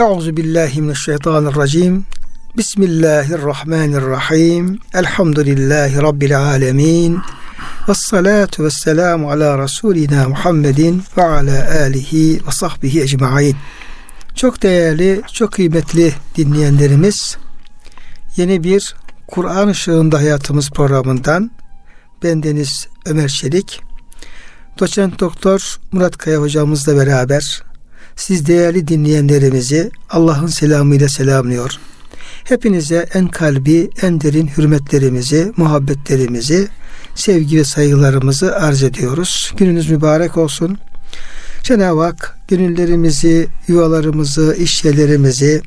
Euzubillahimineşşeytanirracim. Bismillahirrahmanirrahim. Elhamdülillahi Rabbil alemin. Vessalatu vesselamu ala Resulina Muhammedin ve ala alihi ve sahbihi ecmaîn. Çok değerli, çok kıymetli dinleyenlerimiz, yeni bir Kur'an Işığında Hayatımız programından bendeniz Ömer Çelik, Doçent Doktor Murat Kaya hocamızla beraber siz değerli dinleyenlerimizi Allah'ın selamıyla selamlıyor. Hepinize en kalbi, en derin hürmetlerimizi, muhabbetlerimizi, sevgi ve saygılarımızı arz ediyoruz. Gününüz mübarek olsun. Cenab-ı Hak gönüllerimizi, yuvalarımızı, iş yerlerimizi,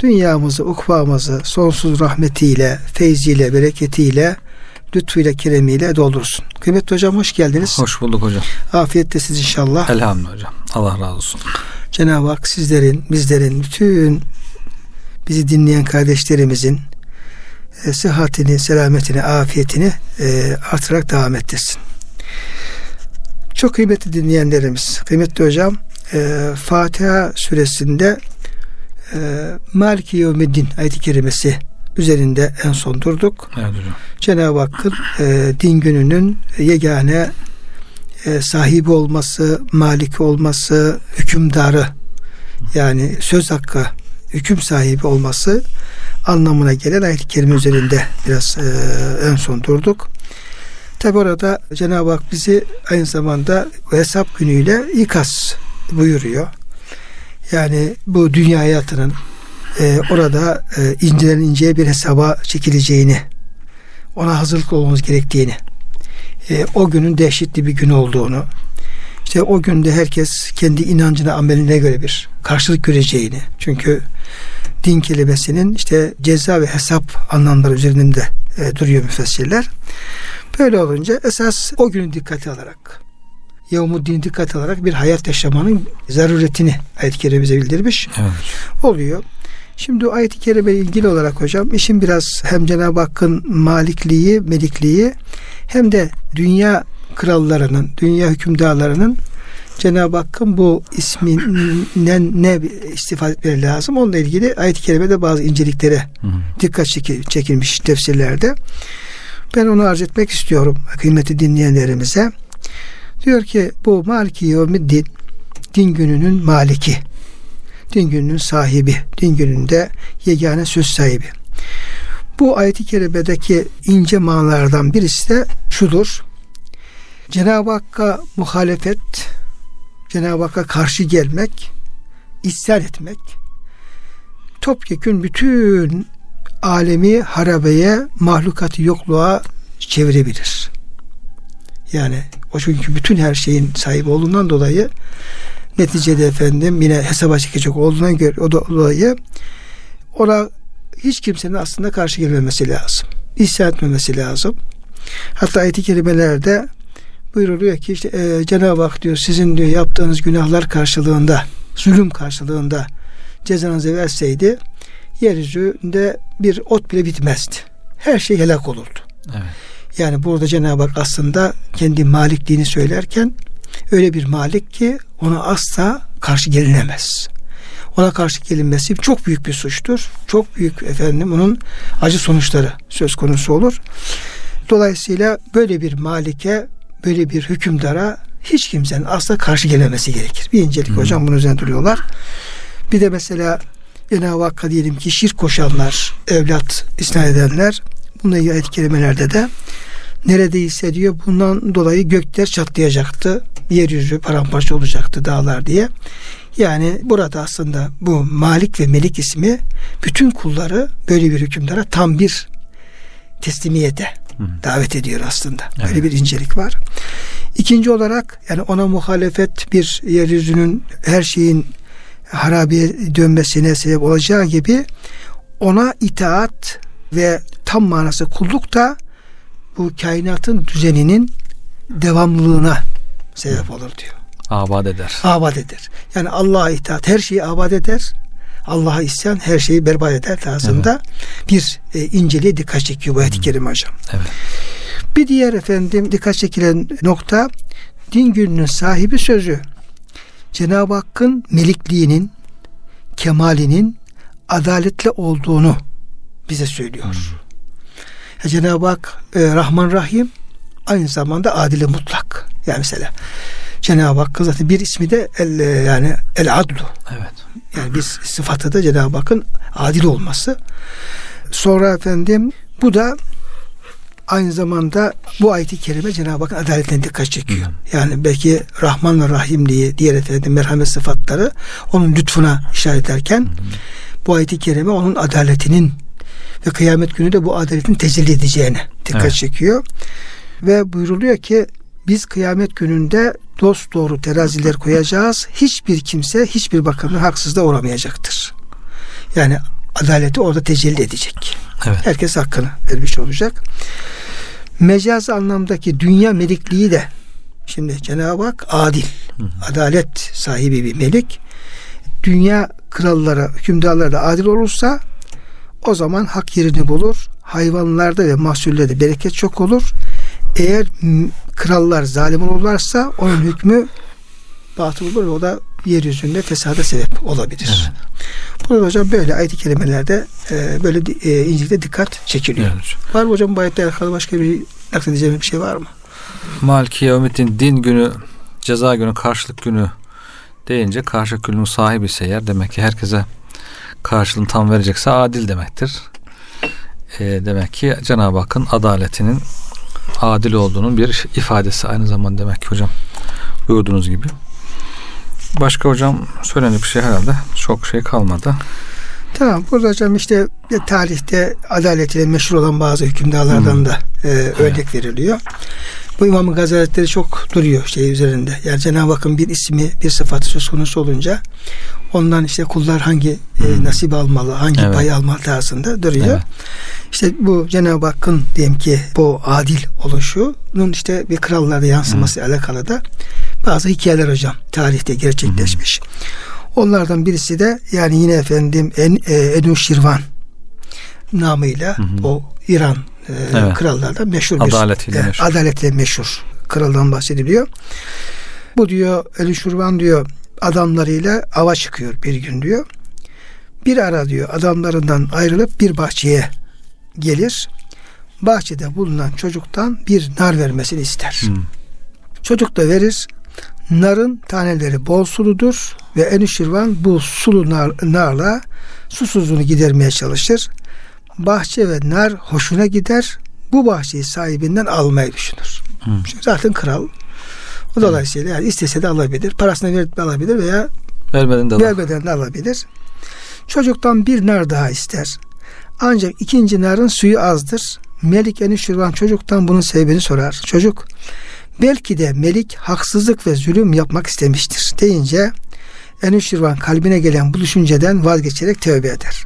dünyamızı, ukvamızı sonsuz rahmetiyle, feyziyle, bereketiyle, lütfuyla, keremiyle doldursun. Kıymetli hocam, hoş geldiniz. Hoş bulduk hocam. Afiyetle siz inşallah. Elhamdülillah hocam. Allah razı olsun. Cenab-ı Hak sizlerin, bizlerin, bütün bizi dinleyen kardeşlerimizin sıhhatini, selametini, afiyetini artırarak devam ettirsin. Çok kıymetli dinleyenlerimiz, kıymetli hocam, Fatiha suresinde Maliki Yevmiddin ayet-i kerimesi üzerinde en son durduk. Evet hocam. Cenab-ı Hakk'ın din gününün yegane sahibi olması, maliki olması, hükümdarı, yani söz hakkı, hüküm sahibi olması anlamına gelen ayet-i kerime üzerinde biraz en son durduk. Tabi orada Cenab-ı Hak bizi aynı zamanda hesap günüyle ikaz buyuruyor. Yani bu dünya hayatının orada inceden inceye bir hesaba çekileceğini, ona hazırlıklı olmamız gerektiğini, o günün dehşetli bir gün olduğunu, işte o günde herkes kendi inancına, ameline göre bir karşılık göreceğini, çünkü din kelimesinin işte ceza ve hesap anlamları üzerinde duruyor müfessirler. Böyle olunca esas o günü dikkate alarak, Yevmuddin'i dikkate alarak bir hayat yaşamanın zaruretini ayet-i kerime bize bildirmiş oluyor. Şimdi o ayet-i kerime ile ilgili olarak hocam, işin biraz hem Cenab-ı Hakk'ın malikliği, melikliği, hem de dünya krallarının, dünya hükümdarlarının Cenab-ı Hakk'ın bu isminden ne istifade etmeleri lazım? Onunla ilgili ayet-i kerimede bazı inceliklere dikkat çekilmiş tefsirlerde. Ben onu arz etmek istiyorum kıymetli dinleyenlerimize. Diyor ki bu Maliki Yevmiddin, din gününün maliki, din gününün sahibi, din gününde yegane söz sahibi. Bu ayet-i kerimedeki ince manalardan birisi de şudur: Cenab-ı Hakk'a muhalefet, Cenab-ı Hakk'a karşı gelmek, isyan etmek, topyekün bütün alemi harabeye, mahlukatı yokluğa çevirebilir. Yani o, çünkü bütün her şeyin sahibi olduğundan dolayı, neticede efendim yine hesaba çekecek olduğundan dolayı ona hiç kimsenin aslında karşı gelmemesi lazım, isyan etmemesi lazım. Hatta ayet-i kerimelerde buyuruluyor ki işte Cenab-ı Hak diyor, sizin diyor yaptığınız günahlar karşılığında, zulüm karşılığında cezanızı verseydi yeryüzünde bir ot bile bitmezdi. Her şey helak olurdu. Evet. Yani burada Cenab-ı Hak aslında kendi malikliğini söylerken öyle bir malik ki ona asla karşı gelinemez. Ona karşı gelinmesi çok büyük bir suçtur. Çok büyük efendim onun acı sonuçları söz konusu olur. Dolayısıyla böyle bir malike, böyle bir hükümdara hiç kimsenin asla karşı gelemesi gerekir. Bir incelik hocam bunun üzerine duruyorlar. Bir de mesela Cenab-ı Hakk'a diyelim ki şirk koşanlar, evlat isnat edenler, bununla ilgili ayet-i kerimelerde de neredeyse diyor bundan dolayı gökler çatlayacaktı, yeryüzü paramparça olacaktı, dağlar diye. Yani burada aslında bu Malik ve Melik ismi bütün kulları böyle bir hükümdara tam bir teslimiyete davet ediyor aslında. Evet. Böyle bir incelik var. İkinci olarak yani ona muhalefet, bir yeryüzünün her şeyin harabeye dönmesine sebep olacağı gibi ona itaat ve tam manası kulluk da bu kainatın düzeninin devamlılığına sebep olur diyor. Abad eder. Abad eder. Yani Allah'a itaat her şeyi abad eder. Allah'a isyan her şeyi berbat eder tarzında bir inceliğe dikkat çekiyor bu ayet-i kerime hocam. Evet. Bir diğer efendim dikkat çekilen nokta, din gününün sahibi sözü Cenab-ı Hakk'ın melikliğinin, kemalinin adaletle olduğunu bize söylüyor. Cenab-ı Hak Rahman Rahim aynı zamanda adil-i mutlak. Yani mesela Cenab-ı Hakk'ın zaten bir ismi de El-Adlu. Evet. Yani bir sıfatı da Cenab-ı Hakk'ın adil olması. Sonra efendim bu da aynı zamanda bu ayet-i kerime Cenab-ı Hakk'ın adaletine dikkat çekiyor. Yani belki Rahman ve Rahimliği, diğer efendim merhamet sıfatları onun lütfuna işaret ederken bu ayet-i kerime onun adaletinin ve kıyamet günü de bu adaletin tecelli edeceğine dikkat çekiyor. Ve buyruluyor ki biz kıyamet gününde dosdoğru teraziler koyacağız. Hiçbir kimse hiçbir bakımdan haksızlığa uğramayacaktır. Yani adaleti orada tecelli edecek. Evet. Herkes hakkını vermiş olacak. Mecaz anlamdaki dünya melikliği de şimdi Cenab-ı Hak adil, adalet sahibi bir melik. Dünya krallara, hükümdarlara da adil olursa o zaman hak yerini bulur. Hayvanlarda ve mahsullerde bereket çok olur. Eğer krallar zalim olurlarsa onun hükmü batıl olur ve o da yeryüzünde fesada sebep olabilir. Evet. Burada hocam böyle ayet-i kerimelerde böyle incelikte dikkat çekiliyor. Evet. Var mı hocam bu ayetle alakalı başka bir nakledeceğim bir şey var mı? Maliki Yevmiddin, din günü, ceza günü, karşılık günü deyince karşılık günün sahibi ise eğer demek ki herkese karşılığını tam verecekse adil demektir. Demek ki Cenab-ı Hakk'ın adaletinin adil olduğunun bir ifadesi aynı zamanda demek ki hocam buyurduğunuz gibi. Başka hocam söylenecek bir şey herhalde çok şey kalmadı. Tamam, burada hocam işte tarihte adaletiyle meşhur olan bazı hükümdarlardan da örnek veriliyor. Bu İmam-ı Gazali çok duruyor şey üzerinde. Yani Cenab-ı Hakk'ın bir ismi, bir sıfatı söz konusu olunca ondan işte kullar hangi nasip almalı, hangi pay almalı tarzında duruyor. Evet. İşte bu Cenab-ı Hakk'ın diyelim ki bu adil oluşunun işte bir krallarda yansıması alakalı da bazı hikayeler hocam tarihte gerçekleşmiş. Onlardan birisi de yani yine efendim Enûşirvan namıyla o İran krallardan meşhur adaletiyle bir meşhur. Adaletle meşhur kraldan bahsediliyor. Bu diyor Enûşirvan diyor adamlarıyla ava çıkıyor bir gün diyor. Bir ara diyor adamlarından ayrılıp bir bahçeye gelir. Bahçede bulunan çocuktan bir nar vermesini ister. Çocuk da verir. Narın taneleri bol suludur ve Enûşirvan bu sulu narla susuzluğunu gidermeye çalışır. Bahçe ve nar hoşuna gider. Bu bahçeyi sahibinden almayı düşünür. Çünkü zaten kral. O dolayısıyla yani istese de alabilir. Parasını verip alabilir veya vermeden de alabilir. Çocuktan bir nar daha ister. Ancak ikinci narın suyu azdır. Melik Enûşirvan çocuktan bunun sebebini sorar. Çocuk belki de melik haksızlık ve zulüm yapmak istemiştir deyince Enûşirvan kalbine gelen bu düşünceden vazgeçerek tövbe eder.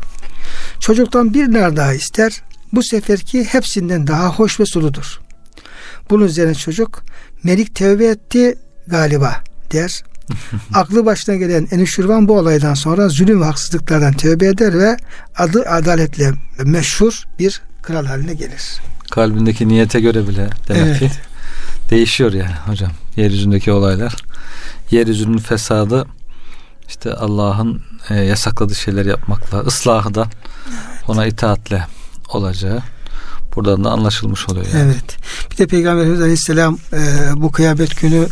Çocuktan bir nar daha ister. Bu seferki hepsinden daha hoş ve suludur. Bunun üzerine çocuk melik tövbe etti galiba der. Aklı başına gelen Enûşirvan bu olaydan sonra zulüm ve haksızlıklardan tövbe eder ve adı adaletle meşhur bir kral haline gelir. Kalbindeki niyete göre bile demek ki değişiyor yani hocam. Yeryüzündeki olaylar. Yeryüzünün fesadı işte Allah'ın yasakladığı şeyler yapmakla, ıslahı da ona itaatle olacağı buradan da anlaşılmış oluyor yani. Evet. Bir de Peygamberimiz Aleyhisselam bu kıyamet günü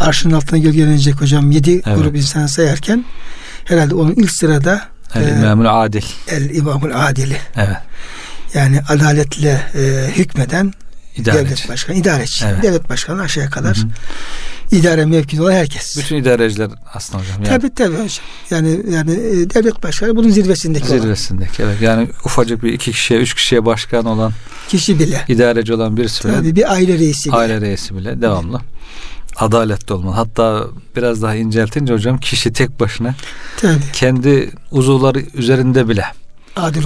arşın altına gölgelenecek hocam. 7 grup insan sayarken herhalde onun ilk sırada El-İmamul Adil. El-İmamul Adili. Evet. Yani adaletle hükmeden devlet başkanı, idareci. Evet. Devlet başkanı aşağıya kadar idare mevkinde olan herkes. Bütün idareciler aslında hocam. Yani. Tabii hocam. Yani devlet başkanı bunun zirvesindeki olan. Evet. Yani ufacık bir 2 kişiye 3 kişiye başkan olan kişi bile. İdareci olan birisi bile. Tabii bir aile reisi bile. Devamlı. Adaletli olmalı. Hatta biraz daha inceltince hocam kişi tek başına kendi uzuvları üzerinde bile adil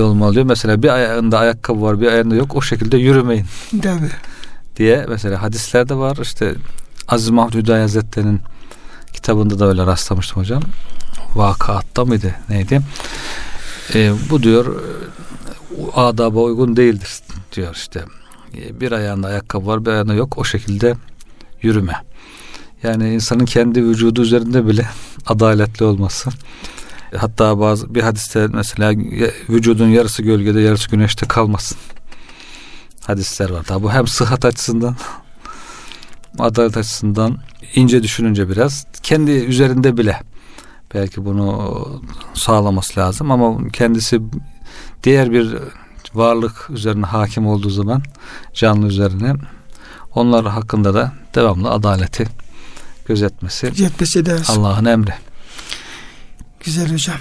olmalı diyor. Mesela bir ayağında ayakkabı var, bir ayağında yok. O şekilde yürümeyin. Tabii. diye mesela hadislerde var. İşte Aziz Mahmud Hüdayi Hazretleri'nin kitabında da öyle rastlamıştım hocam. Vakaatta mıydı? Neydi? Bu diyor adaba uygun değildir diyor işte. Bir ayağında ayakkabı var, bir ayağında yok. O şekilde yürüme. Yani insanın kendi vücudu üzerinde bile adaletli olması Hatta bazı bir hadiste mesela vücudun yarısı gölgede yarısı güneşte kalmasın hadisler var. Tabi bu hem sıhhat açısından adalet açısından ince düşününce biraz kendi üzerinde bile belki bunu sağlaması lazım ama kendisi diğer bir varlık üzerine hakim olduğu zaman canlı üzerine onlar hakkında da devamlı adaleti gözetmesi Allah'ın emri. Güzel hocam.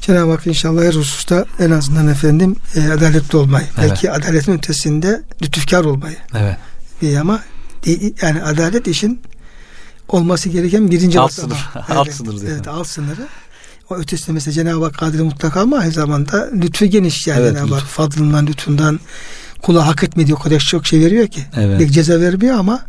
Cenab-ı Hak inşallah her hususta en azından efendim adaletli olmayı, evet, belki adaletin ötesinde lütufkar olmayı. Evet. Ama yani adalet işin olması gereken birinci alt sınırı. Alt sınırı. Evet, alt sınırı. O ötesinde mesela Cenab-ı Hak kadir mutlak ama aynı zamanda lütfu geniş yani. Evet, Cenab-ı Hak fadlından, lütfundan kula hak etmediği o kadar çok şey veriyor ki. Evet. Belki ceza vermiyor ama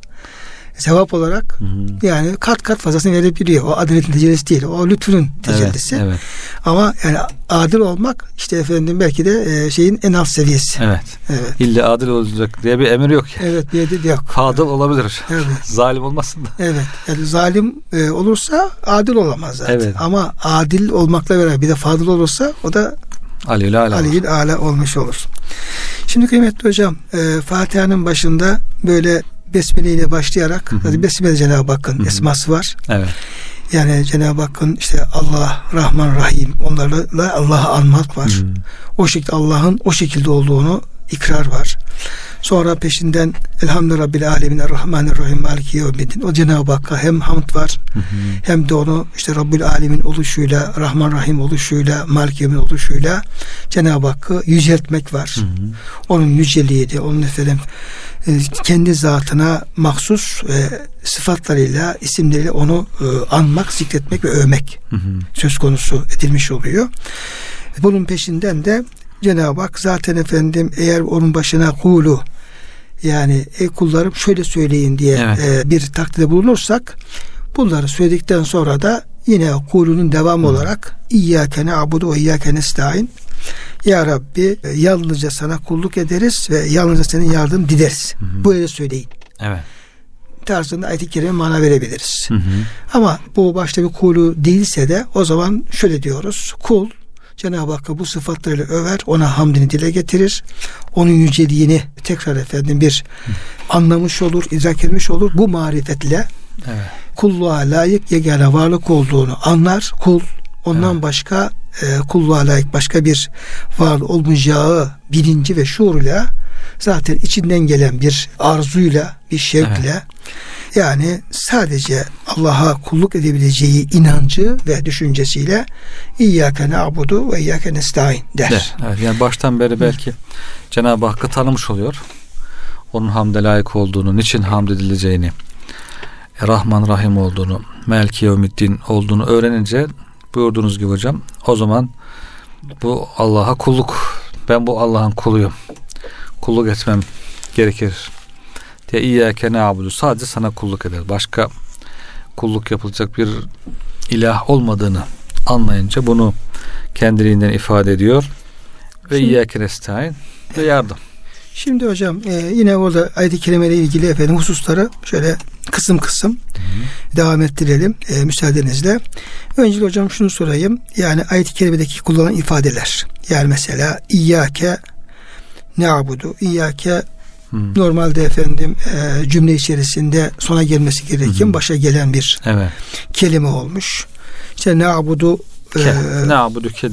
sevap olarak yani kat fazlasını verebiliyor. O adaletin tecellisi değil. O lütfunun tecellisi. Evet, evet. Ama yani adil olmak işte efendim belki de şeyin en alt seviyesi. Evet. Evet. İlla adil olacak diye bir emir yok. Evet, bir edil yok. Fadıl olabilir. Evet. Zalim olmasın da. Evet. Yani zalim olursa adil olamaz zaten. Evet. Ama adil olmakla beraber bir de fadıl olursa o da Ali'yle ala olmuş olur. Şimdi kıymetli hocam, Fatiha'nın başında böyle Besmele ile başlayarak, zaten Besmele Cenab-ı Hakk'ın esması var. Evet. Yani Cenab-ı Hakk'ın işte Allah, Rahman, Rahim onlarla Allah'ı anmak var. O şekilde Allah'ın o şekilde olduğunu ikrar var. Sonra peşinden Elhamdülillahi Rabbil Alemin Errahmanirrahim Maliki Yevmiddin. O Cenab-ı Hakk'a hem hamd var, hem de onu işte Rabbil Alemin oluşuyla, Rahman Rahim oluşuyla, Maliki Yevmiddin oluşuyla Cenab-ı Hakk'ı yüceltmek var. Onun yüceliği de, onun efendim kendi zatına mahsus sıfatlarıyla, isimleriyle onu anmak, zikretmek ve övmek söz konusu edilmiş oluyor. Bunun peşinden de Cenab-ı Hak zaten efendim eğer onun başına kulu yani ey kullarım şöyle söyleyin diye bir takdirde bulunursak bunları söyledikten sonra da yine kulunun devamı olarak İyyâke na'budu ve iyyâke nestaîn, Ya Rabbi yalnızca sana kulluk ederiz ve yalnızca senin yardım dileriz. Böyle söyleyin. Evet. Tarzında ayet-i kerime mana verebiliriz. Ama bu başta bir kulu değilse de o zaman şöyle diyoruz. Kul Cenab-ı Hakk'ı bu sıfatlarıyla över, ona hamdini dile getirir. Onun yüceliğini tekrar efendim bir anlamış olur, idrak etmiş olur. Bu marifetle kulluğa layık yegane varlık olduğunu anlar kul. Ondan başka kulluğa layık başka bir varlık olmayacağı bilinci ve şuuruyla zaten içinden gelen bir arzuyla, bir şevkle yani sadece Allah'a kulluk edebileceği inancı ve düşüncesiyle İyyâke na'budu ve iyyâke nestaîn der. Evet, yani baştan beri belki Cenab-ı Hakk'ı tanımış oluyor. Onun hamde layık olduğunu, niçin hamd edileceğini, Rahman Rahim olduğunu, Meliki Yevmiddin olduğunu öğrenince buyurduğunuz gibi hocam, o zaman bu Allah'a kulluk, ben bu Allah'ın kuluyum, kulluk etmem gerekir. İyyâke na'budu, sadece sana kulluk eder. Başka kulluk yapılacak bir ilah olmadığını anlayınca bunu kendiliğinden ifade ediyor. Ve iyyâke nestaîn ve yardım. Şimdi hocam yine orada ayet-i kerime ile ilgili efendim hususları şöyle kısım kısım devam ettirelim müsaadenizle. Öncelikle hocam şunu sorayım. Yani ayet-i kerimedeki kullanılan ifadeler. Yani mesela İyyâke na'budu, İyyâke normalde efendim cümle içerisinde sona gelmesi gereken başa gelen bir kelime olmuş. İşte na'buduke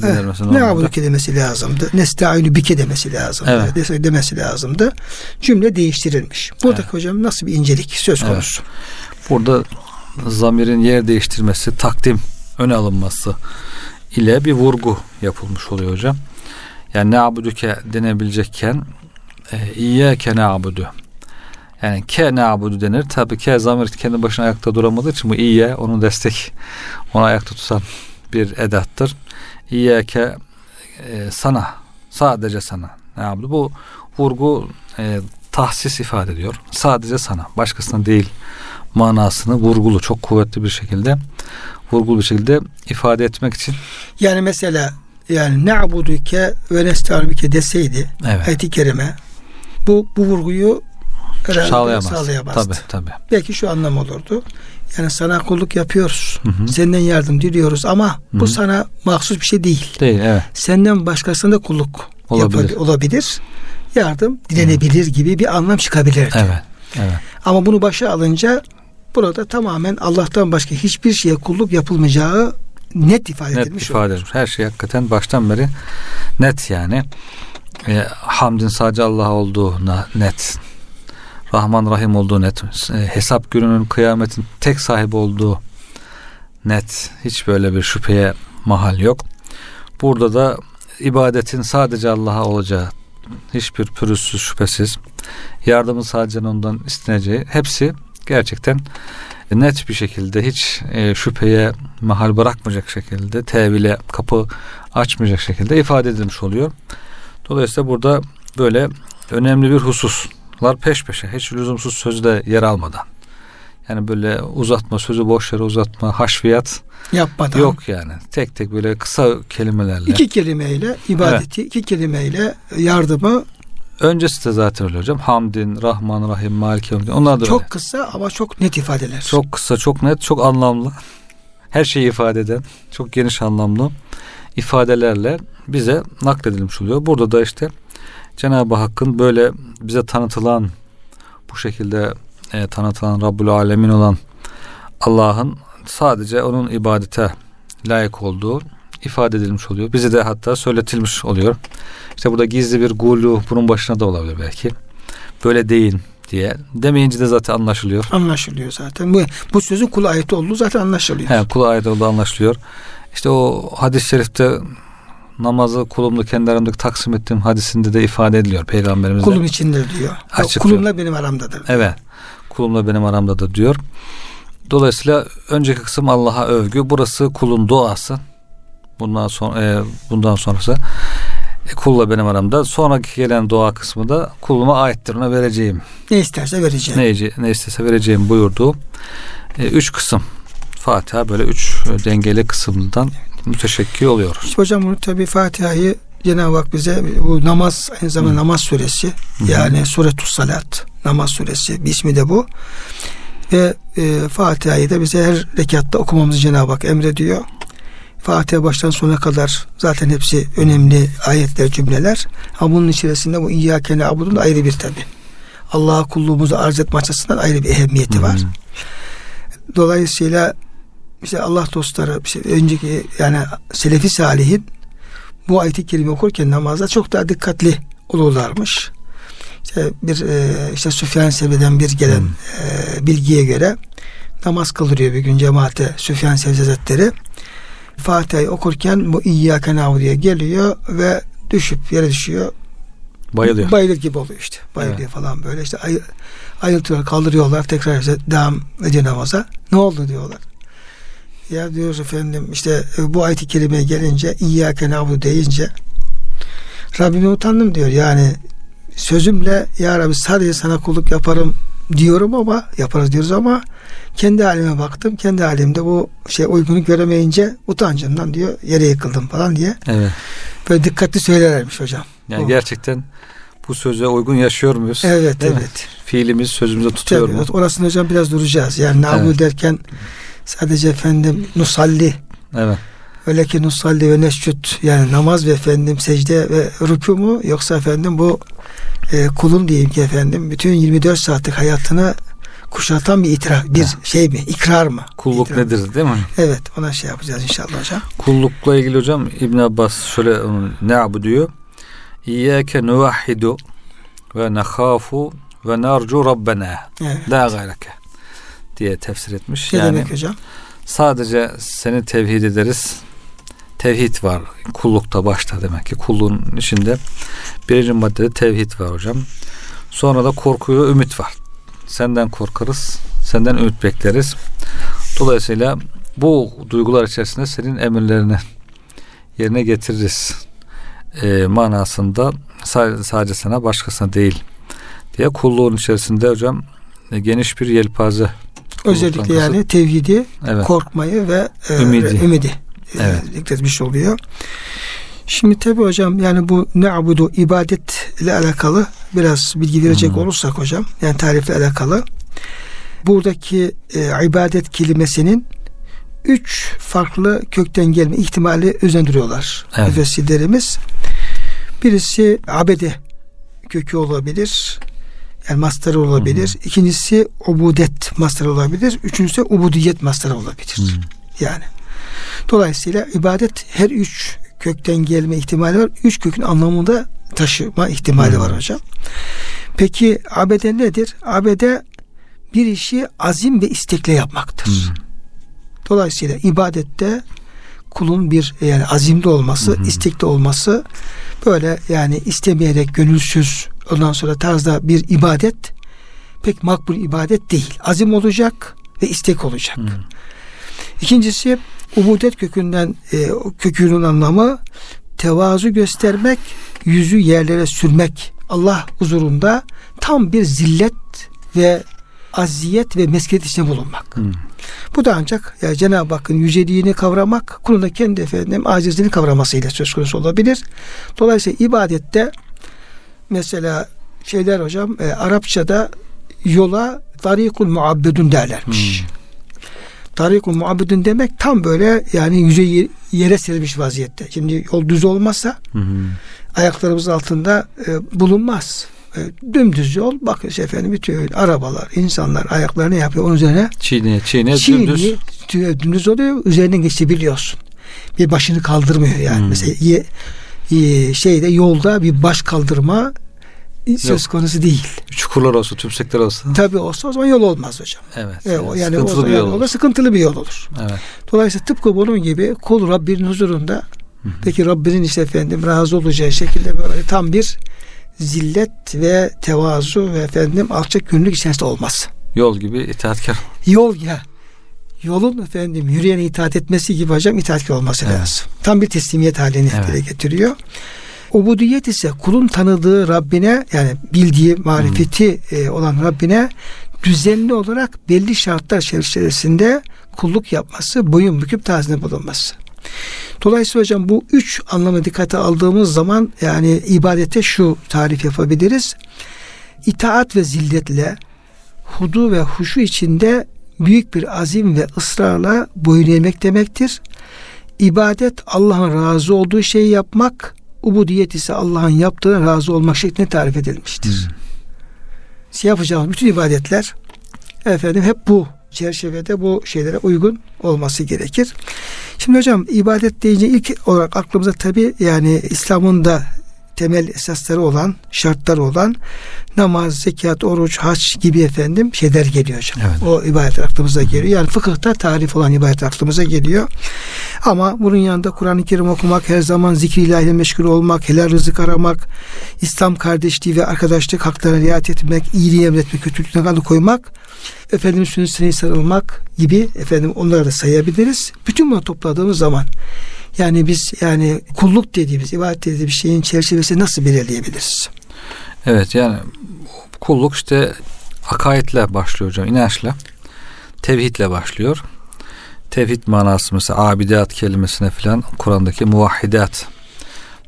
denilmesi. Na'buduke demesi lazımdı. Nestaînü bike demesi lazımdı. Evet. Demesi lazımdı. Cümle değiştirilmiş. Buradaki hocam nasıl bir incelik söz konusu? Evet. Burada zamirin yer değiştirmesi, takdim öne alınması ile bir vurgu yapılmış oluyor hocam. Yani na'buduke denebilecekken İyyâke na'budu, yani ke na'budu denir. Tabii ke zamir kendi başına ayakta duramadığı için bu iyye onun destek, onu ayakta tutan bir edattır. İyyâke sana, sadece sana na'budu. Bu vurgu tahsis ifade ediyor. Sadece sana, başkasına değil manasını vurgulu, çok kuvvetli bir şekilde vurgulu bir şekilde ifade etmek için. Yani mesela yani na'buduke ve nesta'buke deseydi ayet-i kerime bu vurguyu sağlayamazdı. Belki şu anlam olurdu. Yani sana kulluk yapıyoruz. Senden yardım diliyoruz ama bu sana mahsus bir şey değil. Evet. Senden başkasına da kulluk olabilir. Yardım dilenebilir gibi bir anlam çıkabilirdi. Evet. Ama bunu başa alınca burada tamamen Allah'tan başka hiçbir şeye kulluk yapılmayacağı net ifade edilmiş. Her şey hakikaten baştan beri net yani. Hamdin sadece Allah'a olduğuna net. Rahman Rahim olduğu net. Hesap gününün, kıyametin tek sahibi olduğu net. Hiç böyle bir şüpheye mahal yok. Burada da ibadetin sadece Allah'a olacağı, hiçbir pürüzsüz, şüphesiz. Yardımın sadece ondan isteneceği. Hepsi gerçekten net bir şekilde, hiç şüpheye mahal bırakmayacak şekilde, tevile kapı açmayacak şekilde ifade edilmiş oluyor. Dolayısıyla burada böyle önemli bir hususlar peş peşe, hiç lüzumsuz sözde yer almadan. Yani böyle uzatma, sözü boş yere uzatma, haşfiyat yapmadan. Yok yani. Tek tek böyle kısa kelimelerle. İki kelimeyle ibadeti, iki kelimeyle yardımı. Öncesi de zaten öyle hocam. Hamdin, Rahman, Rahim, Maliki. Onlar da çok öyle. Kısa ama çok net ifadeler. Çok kısa, çok net, çok anlamlı. Her şeyi ifade eden, çok geniş anlamlı ifadelerle bize nakledilmiş oluyor. Burada da işte Cenab-ı Hakk'ın böyle bize tanıtılan, bu şekilde tanıtılan Rabbül Alemin olan Allah'ın sadece onun ibadete layık olduğu ifade edilmiş oluyor. Bize de hatta söyletilmiş oluyor. İşte burada gizli bir gulu bunun başına da olabilir belki. Böyle deyin diye. Demeyince de zaten anlaşılıyor. Anlaşılıyor zaten. Bu sözün kula ait olduğu zaten anlaşılıyor. Kula ait olduğu anlaşılıyor. İşte o hadis-i şerifte namazı kulumla kendi aramdaki taksim ettiğim hadisinde de ifade ediliyor Peygamberimiz. Kulum içindir diyor. Kulumla benim aramdadır. Evet. Kulumla benim aramdadır diyor. Dolayısıyla önceki kısım Allah'a övgü. Burası kulun duası. Bundan sonrası kulla benim aramda. Sonraki gelen dua kısmı da kuluma aittir, ona vereceğim. Ne isterse vereceğim. Ne isterse vereceğim buyurdu. Üç kısım. Fatiha böyle üç dengeli kısımdan müteşekkil oluyor. İşte hocam bunu tabii Fatiha'yı Cenab-ı Hak bize bu namaz, aynı zamanda namaz suresi yani suretus salat, namaz suresi bir ismi de bu. Ve Fatiha'yı da bize her rekatta okumamızı Cenab-ı Hak emrediyor. Fatiha baştan sona kadar zaten hepsi önemli ayetler, cümleler. Ama bunun içerisinde bu İyyâke na'budun da ayrı bir tabii. Allah'a kulluğumuzu arz etme açısından ayrı bir ehemmiyeti var. Dolayısıyla işte Allah dostları, önceki yani Selefi Salih'in bu ayet-i kerime okurken namazda çok daha dikkatli olurlarmış. İşte Süfyan Selvi'den gelen bilgiye göre namaz kıldırıyor bir gün cemaate Süfyan Selvi Hazretleri. Fatiha'yı okurken bu İyyâke na'budu diye geliyor ve düşüp yere düşüyor. Bayılıyor. Bayılır gibi oluyor işte. Bayılıyor falan böyle işte ayıltıyorlar, kaldırıyorlar, tekrar işte devam ediyor namaza. Ne oldu diyorlar. Ya diyoruz efendim işte bu ayet-i kerimeye gelince İyyâke na'budu deyince Rabbime utandım diyor. Yani sözümle ya Rabbi sadece sana kulluk yaparım diyorum ama yaparız diyoruz ama kendi halime baktım. Kendi halimde bu uygunu göremeyince utancımdan diyor yere yıkıldım falan diye. Evet. Böyle dikkatli söylermiş hocam. Yani gerçekten bu söze uygun yaşıyor muyuz? Evet. Fiilimiz sözümüze tutuyor mu? Orasını hocam biraz duracağız. Yani na'budu derken sadece nusalli. Evet. Öyle ki nusalli ve nescüt yani namaz ve secde ve rükû mu yoksa bu kulun diyeyim ki bütün 24 saatlik hayatını kuşatan bir ikrar mı? Kulluk ikrar nedir değil mi? Evet, ona yapacağız inşallah hocam. Kullukla ilgili hocam İbn Abbas şöyle na'budu diyor. İyyâke nuvahhidu ve nehâfu ve narcu rabbena. La gayreke diye tefsir etmiş. Ne demek hocam? Sadece seni tevhid ederiz. Tevhid var kullukta başta demek ki. Kulluğun içinde birinci maddede tevhid var hocam. Sonra da korku ve ümit var. Senden korkarız, senden ümit bekleriz. Dolayısıyla bu duygular içerisinde senin emirlerini yerine getiririz manasında sadece sana başkasına değil diye kulluğun içerisinde hocam geniş bir yelpaze. Özellikle yani tevhidi, korkmayı ve ümidi. Zikretmiş oluyor. Şimdi tabi hocam yani bu na'budu ibadetle alakalı biraz bilgi verecek olursak hocam yani tarifle alakalı buradaki ibadet kelimesinin 3 farklı kökten gelme ihtimali özendiriyorlar. Evet. Müfessirlerimiz. Birisi abede kökü olabilir. Yani mastarı olabilir. Hı-hı. İkincisi ubudet mastarı olabilir. Üçüncüsü ubudiyet mastarı olabilir. Hı-hı. Yani. Dolayısıyla ibadet her 3 kökten gelme ihtimali var. 3 kökün anlamında taşıma ihtimali var hocam. Peki abede nedir? Abede bir işi azim ve istekle yapmaktır. Hı-hı. Dolayısıyla ibadette kulun bir yani azimde olması, istekli olması, böyle yani istemeyerek gönülsüz ondan sonra tarzda bir ibadet pek makbul ibadet değil. Azim olacak ve istek olacak. Hı-hı. İkincisi ubudet kökünden kökünün anlamı tevazu göstermek, yüzü yerlere sürmek. Allah huzurunda tam bir zillet ve aziyet ve meskenet içinde bulunmak. Hı-hı. Bu da ancak yani Cenab-ı Hakk'ın yüceliğini kavramak, kulun da kendi acizliğini kavramasıyla söz konusu olabilir. Dolayısıyla ibadette mesela şeyler hocam Arapçada yola tarikul muabbedun derlermiş. Tarikul muabbedun demek tam böyle yani yüzeyi yere serilmiş vaziyette. Şimdi yol düz olmazsa ayaklarımızın altında bulunmaz. Dümdüz yol, bakın bütün arabalar, insanlar ayaklarını yapıyor, onun üzerine çiğne dümdüz oluyor, üzerinden geçebiliyorsun. Bir başını kaldırmıyor yani. Mesela yolda bir baş kaldırma söz konusu değil. Çukurlar olsa, tümsekler olsa. Tabii olsa o zaman yol olmaz hocam. Evet. Yani sıkıntılı bir yol olur. Evet. Dolayısıyla tıpkı bunun gibi kul Rabbinin huzurunda, peki Rabbinin razı olacağı şekilde böyle tam bir zillet ve tevazu ve alçak gönüllük içerisinde olmaz. Yol gibi itaatkar. Yolun yürüyene itaat etmesi gibi hocam itaatkar olması lazım. Tam bir teslimiyet halini dile getiriyor. Ubudiyet ise kulun tanıdığı Rabbine yani bildiği marifeti olan Rabbine düzenli olarak belli şartlar çerçevesinde kulluk yapması, boyun büküp tazimde bulunması. Dolayısıyla hocam bu 3 anlamı dikkate aldığımız zaman yani ibadete şu tarif yapabiliriz. İtaat ve zilletle hudu ve huşu içinde büyük bir azim ve ısrarla boyun eğmek demektir. İbadet Allah'ın razı olduğu şeyi yapmak, ubudiyet ise Allah'ın yaptığına razı olmak şeklinde tarif edilmiştir. Yapacağımız bütün ibadetler hep bu çerçevede bu şeylere uygun olması gerekir. Şimdi hocam ibadet deyince ilk olarak aklımıza tabii yani İslam'ın da temel esasları olan, şartları olan namaz, zekat, oruç, hac gibi şeyler geliyor hocam. Evet. O ibadet aklımıza geliyor. Yani fıkıhta tarif olan ibadet aklımıza geliyor. Ama bunun yanında Kur'an-ı Kerim okumak, her zaman zikri ilahiyle meşgul olmak, helal rızık aramak, İslam kardeşliği ve arkadaşlık haklarına riayet etmek, iyiliği emretmek, kötülükten alıkoymak, sünnetine sarılmak gibi onları da sayabiliriz. Bütün bunu topladığımız zaman yani biz yani kulluk dediğimiz, ibadet dediğimiz şeyin çerçevesini nasıl belirleyebiliriz? Evet, yani kulluk akaidle başlıyor hocam, inançla. Tevhidle başlıyor. Tevhid manası mesela abidat kelimesine filan Kur'an'daki muvahhidat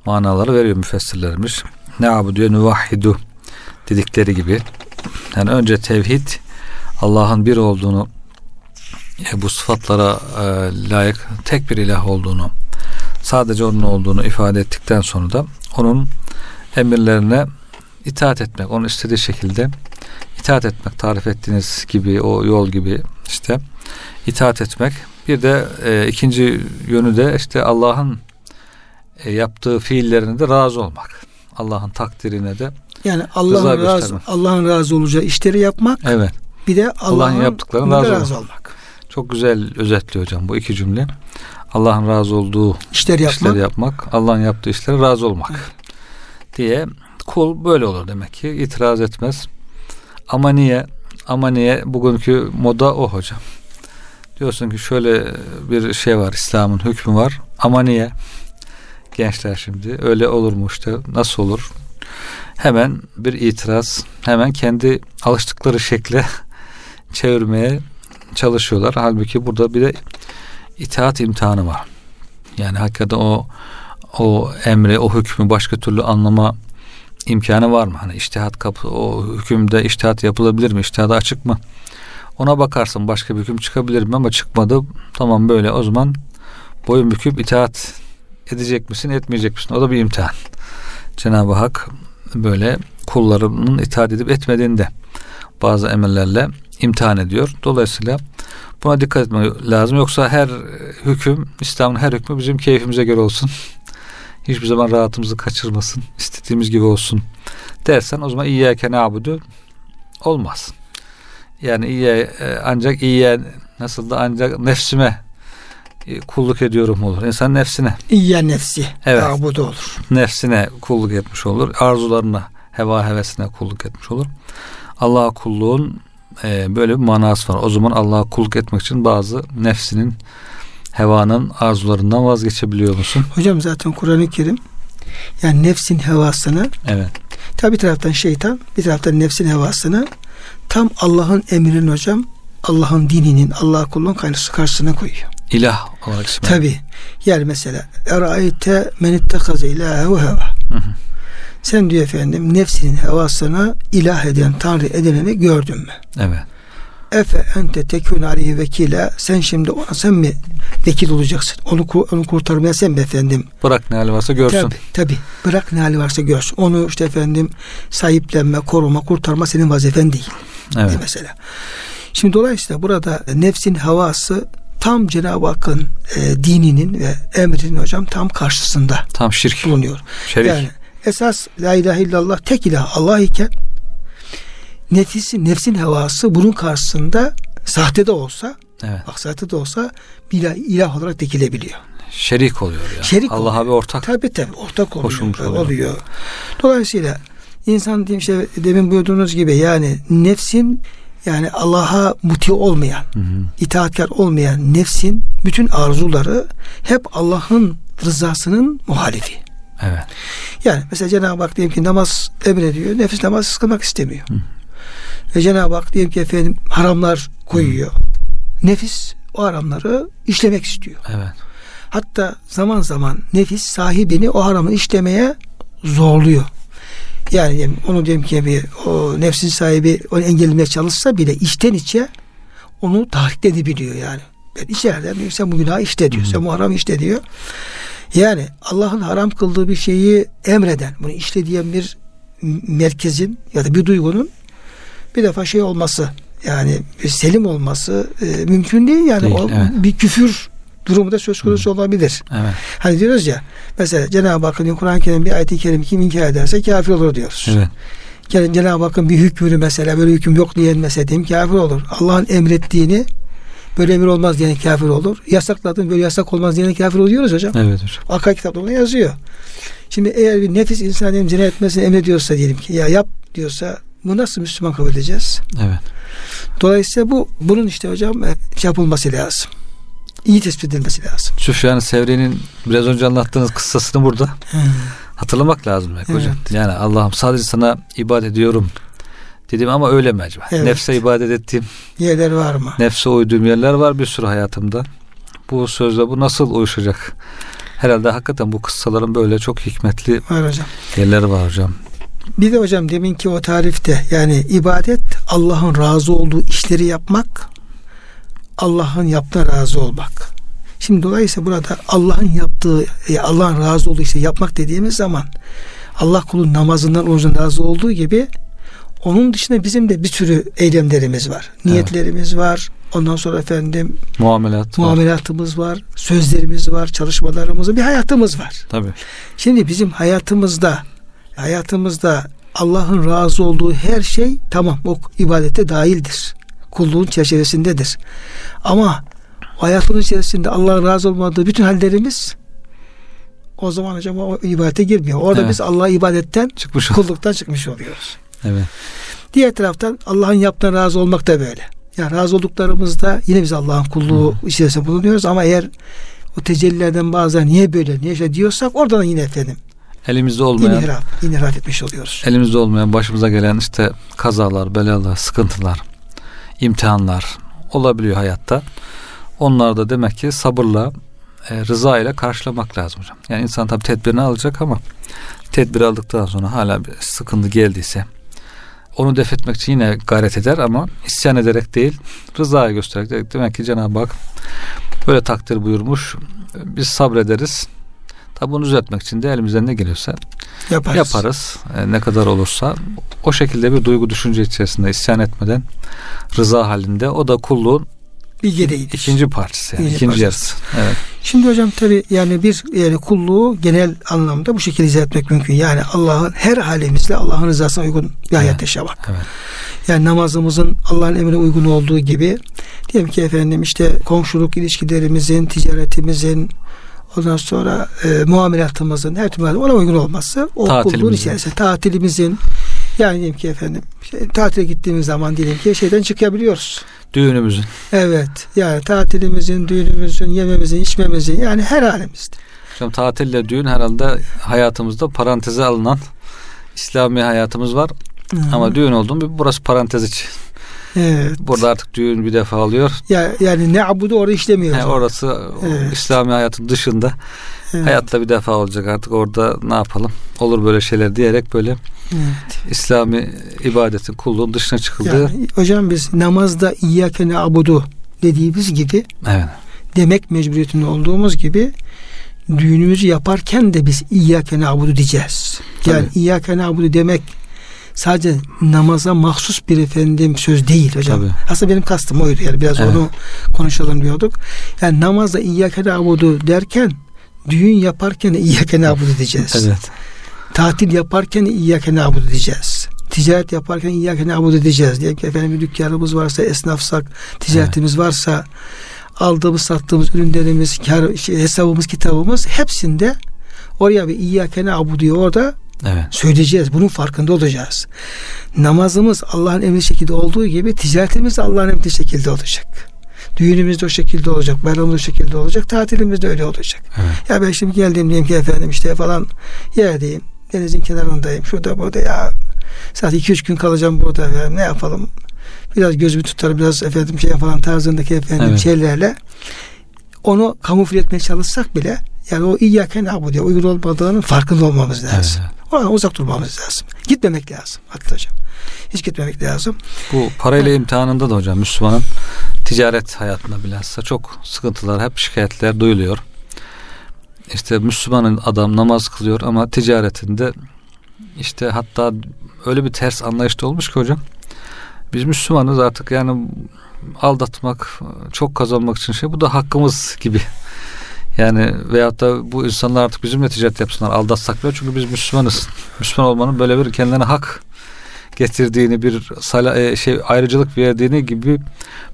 manaları veriyor müfessirlerimiz. Ne abuduye nuvahhidu dedikleri gibi. Yani önce tevhid, Allah'ın bir olduğunu, bu sıfatlara layık tek bir ilah olduğunu, sadece onun olduğunu ifade ettikten sonra da onun emirlerine itaat etmek, onun istediği şekilde itaat etmek, tarif ettiğiniz gibi o yol gibi itaat etmek. Bir de ikinci yönü de Allah'ın yaptığı fiillerine de razı olmak. Allah'ın takdirine de yani Allah'ın razı olacağı işleri yapmak. Evet. Bir de Allah'ın yaptıklarına razı olmak. Çok güzel özetliyor hocam bu iki cümle. Allah'ın razı olduğu işleri yapmak, Allah'ın yaptığı işlere razı olmak diye kul böyle olur demek ki, itiraz etmez. Ama niye bugünkü moda o hocam. Diyorsun ki şöyle bir şey var, İslam'ın hükmü var. Ama niye? Gençler şimdi öyle olur mu nasıl olur? Hemen bir itiraz, hemen kendi alıştıkları şekle çevirmeye çalışıyorlar. Halbuki burada bir de itaat imtihanı var. Yani hakikaten o emri, o hükmü başka türlü anlama imkanı var mı? Hani içtihat o hükümde içtihat yapılabilir mi? İçtihada açık mı? Ona bakarsın, başka bir hüküm çıkabilir mi, ama çıkmadı. Tamam, böyle o zaman boyun büküp itaat edecek misin, etmeyecek misin? O da bir imtihan. Cenab-ı Hak böyle kullarının itaat edip etmediğinde bazı emirlerle imtihan ediyor. Dolayısıyla buna dikkat etmek lazım. Yoksa her hüküm, İslam'ın her hükmü bizim keyfimize göre olsun, hiçbir zaman rahatımızı kaçırmasın, istediğimiz gibi olsun dersen, o zaman İyyâke na'budu olmaz. Yani ancak nefsime kulluk ediyorum olur. İnsan nefsine. İyya nefsi. Evet. Na'budu olur. Nefsine kulluk etmiş olur. Arzularına, heva hevesine kulluk etmiş olur. Allah'a kulluğun böyle bir manası var. O zaman Allah'a kulluk etmek için bazı nefsinin, hevanın arzularından vazgeçebiliyor musun? Hocam zaten Kur'an-ı Kerim yani nefsin hevasını, evet, tabi bir taraftan şeytan, bir taraftan nefsin hevasını tam Allah'ın emrinin hocam, Allah'ın dininin, Allah'a kulluğun karşısına koyuyor. İlah olarak ismi. Tabi. Yani mesela erayte men ittekaze ilahe ve heva. Sen diyor efendim nefsinin hevasını ilah eden, tanrı edineni gördün mü? Evet. Efe ente tekün aleyhi vekile, sen şimdi ona sen mi vekil olacaksın? Onu kurtarmaya sen mi efendim? Bırak ne hali varsa görsün. Tabii. Bırak ne hali varsa görsün. Onu işte efendim sahiplenme, koruma, kurtarma senin vazifen değil. Evet. Mesela. Şimdi dolayısıyla burada nefsin havası tam Cenab-ı Hakk'ın dininin ve emrinin hocam tam karşısında. Tam şirk bulunuyor. Şerik. Yani esas la ilahe illallah, tek ilah Allah iken nefsin hevası bunun karşısında sahte de olsa, evet, bak sahte de olsa ilah olarak dikilebiliyor. Şerik oluyor ya. Şerik Allah'a bir ortak. Tabii ortak oluyor. Dolayısıyla insan demin buyurduğunuz gibi yani nefsin, yani Allah'a muti olmayan, itaatkar olmayan nefsin bütün arzuları hep Allah'ın rızasının muhalifi. Evet. Yani mesela Cenab-ı Hak diyelim ki namaz emrediyor, nefis namaz kılmak istemiyor. Ve Cenab-ı Hak diyelim ki efendim haramlar koyuyor. Nefis o haramları işlemek istiyor. Evet. Hatta zaman zaman nefis sahibini o haramı işlemeye zorluyor. Yani onu diyelim ki o nefsin sahibi onu engellemeye çalışsa bile içten içe onu tahrik edebiliyor yani. Ben içeriden diyor sen bu günahı işte diyor, sen bu haramı işte diyor. Yani Allah'ın haram kıldığı bir şeyi emreden, bunu işte diyen bir merkezin ya da bir duygunun bir defa şey olması, yani selim olması mümkün değil yani, değil, o, evet, bir küfür durumu da söz konusu olabilir. Evet. Hani diyoruz ya mesela Cenab-ı Hakk'ın Kur'an-ı Kerim bir ayet-i kerim kim inkar ederse kafir olur diyoruz. Evet. Yani Cenab-ı Hakk'ın bir hükmünü mesela böyle hüküm yok diyen mesela kafir olur. Allah'ın emrettiğini böyle emir olmaz diyen kafir olur. Yasakladın böyle yasak olmaz diyen kafir oluyoruz hocam. Evet hocam. Akay kitaplarında yazıyor. Şimdi eğer bir nefis insanın zina etmesini emrediyorsa diyelim ki ya yap diyorsa, bu nasıl Müslüman kabul edeceğiz? Evet. Dolayısıyla bunun işte hocam yapılması lazım. İyi tespit edilmesi lazım. Süfyan Sevri'nin biraz önce anlattığınız kıssasını burada hatırlamak lazım belki, evet, hocam. Yani Allah'ım sadece sana ibadet ediyorum dedim ama öyle mi acaba? Evet. Nefse ibadet ettiğim yerler var mı? Nefse uyduğum yerler var bir sürü hayatımda. Bu sözle bu nasıl uyuşacak? Herhalde hakikaten bu kıssaların böyle çok hikmetli yerleri var hocam. Bir de hocam deminki o tarifte yani ibadet Allah'ın razı olduğu işleri yapmak, Allah'ın yaptığına razı olmak. Şimdi dolayısıyla burada Allah'ın razı olduğu işleri yapmak dediğimiz zaman Allah kulun namazından, orucundan razı olduğu gibi onun dışında bizim de bir sürü eylemlerimiz var. Niyetlerimiz, evet, var. Ondan sonra efendim muamelatımız var. Sözlerimiz var. Çalışmalarımız var. Bir hayatımız var. Tabii. Şimdi bizim hayatımızda Allah'ın razı olduğu her şey tamam o ibadete dahildir. Kulluğun çerçevesindedir. Ama hayatının içerisinde Allah'ın razı olmadığı bütün hallerimiz o zaman hocam o ibadete girmiyor. Orada, evet, biz Allah'a ibadetten kulluktan çıkmış oluyoruz. Evet. Diğer taraftan Allah'ın yaptığına razı olmak da böyle. Yani razı olduklarımızda yine biz Allah'ın kulluğu içerisinde bulunuyoruz ama eğer o tecellilerden bazen niye böyle, niye şey diyorsak oradan yine efendim elimizde olmayan inhiraf etmiş oluyoruz. Elimizde olmayan, başımıza gelen işte kazalar, belalar, sıkıntılar, imtihanlar olabiliyor hayatta. Onlar da demek ki sabırla, rıza ile karşılamak lazım hocam. Yani insan tabii tedbirini alacak ama tedbir aldıktan sonra hala bir sıkıntı geldiyse onu def etmek için yine gayret eder ama isyan ederek değil, rızaya göstererek. Demek ki Cenab-ı Hak böyle takdir buyurmuş. Biz sabrederiz. Tabi bunu düzeltmek için de elimizden ne geliyorsa yaparız. Ne kadar olursa. O şekilde bir duygu düşünce içerisinde isyan etmeden rıza halinde. O da kulluğun bir gereğidir. İkinci partisi yani. İkinci yarısı. Evet. Şimdi hocam tabi yani bir yani kulluğu genel anlamda bu şekilde izah etmek mümkün. Yani Allah'ın her halimizle Allah'ın rızasına uygun bir hayat yaşamak. Evet. Yani namazımızın Allah'ın emrine uygun olduğu gibi diyelim ki efendim işte komşuluk ilişkilerimizin, ticaretimizin, ondan sonra muamelatımızın her türlü ona uygun olması o kulluğun içerisinde. Tatilimizin yani diyelim ki efendim tatile gittiğimiz zaman diyelim ki şeyden çıkabiliyoruz. Düğünümüzün. Evet. Yani tatilimizin, düğünümüzün, yememizin, içmemizin yani her halimizde. Hocam tatille düğün herhalde hayatımızda paranteze alınan İslami hayatımız var. Hı-hı. Ama düğün olduğum gibi burası parantez içi. Evet. Burada artık düğün bir defa alıyor. Yani ne abudu orada işlemiyor. Orası evet. İslami hayatın dışında. Evet. Hayatla bir defa olacak artık orada ne yapalım? Olur böyle şeyler diyerek böyle evet. İslami ibadetin kulluğun dışına çıkıldı. Yani, hocam biz namazda İyyâke na'budu dediğimiz gibi evet. demek mecburiyetinde olduğumuz gibi düğünümüzü yaparken de biz İyyâke na'budu diyeceğiz. Yani İyyâke na'budu demek sadece namaza mahsus bir söz değil hocam. Tabii. Aslında benim kastım oydu yani biraz evet. onu konuşalım diyorduk. Yani namazda İyyâke na'budu derken düğün yaparken İyyâke na'budu diyeceğiz. Evet. Tatil yaparken İyyâke na'budu diyeceğiz. Ticaret yaparken İyyâke na'budu diyeceğiz. Diyelim ki efendim bir dükkanımız varsa, esnafsak, ticaretimiz evet. varsa, aldığımız, sattığımız ürünlerimiz, hesabımız, kitabımız hepsinde oraya bir İyyâke na'budu diyor orada. Evet. Söyleyeceğiz. Bunun farkında olacağız. Namazımız Allah'ın emri şekilde olduğu gibi ticaretimiz de Allah'ın emri şekilde olacak. Düğünümüz de o şekilde olacak. Bayramımız o şekilde olacak. Tatilimiz de öyle olacak. Evet. Ya ben şimdi geldim diyeyim ki efendim işte falan yerdeyim. Denizin kenarındayım. Şurada burada ya saat 2-3 gün kalacağım burada. Efendim. Ne yapalım? Biraz gözümü tutar. Biraz efendim şey falan tarzındaki efendim evet. şeylerle onu kamufle etmeye çalışsak bile yani o İyyâke na'budu diye uygun olmadığının farkında olmamız lazım. Evet. Oradan uzak durmamız lazım. Gitmemek lazım. Hatta hocam. Hiç gitmemek lazım. Bu parayla imtihanında da hocam Müslümanın ticaret hayatında bilhassa çok sıkıntılar, hep şikayetler duyuluyor. İşte Müslümanın adam namaz kılıyor ama ticaretinde işte hatta öyle bir ters anlayış da olmuş ki hocam. Biz Müslümanız artık yani aldatmak, çok kazanmak için şey bu da hakkımız gibi. Yani veyahut da bu insanlar artık bizimle ticaret yapsınlar, aldatsak bile çünkü biz Müslümanız. Müslüman olmanın böyle bir kendilerine hak getirdiğini, bir ayrıcalık verdiğini gibi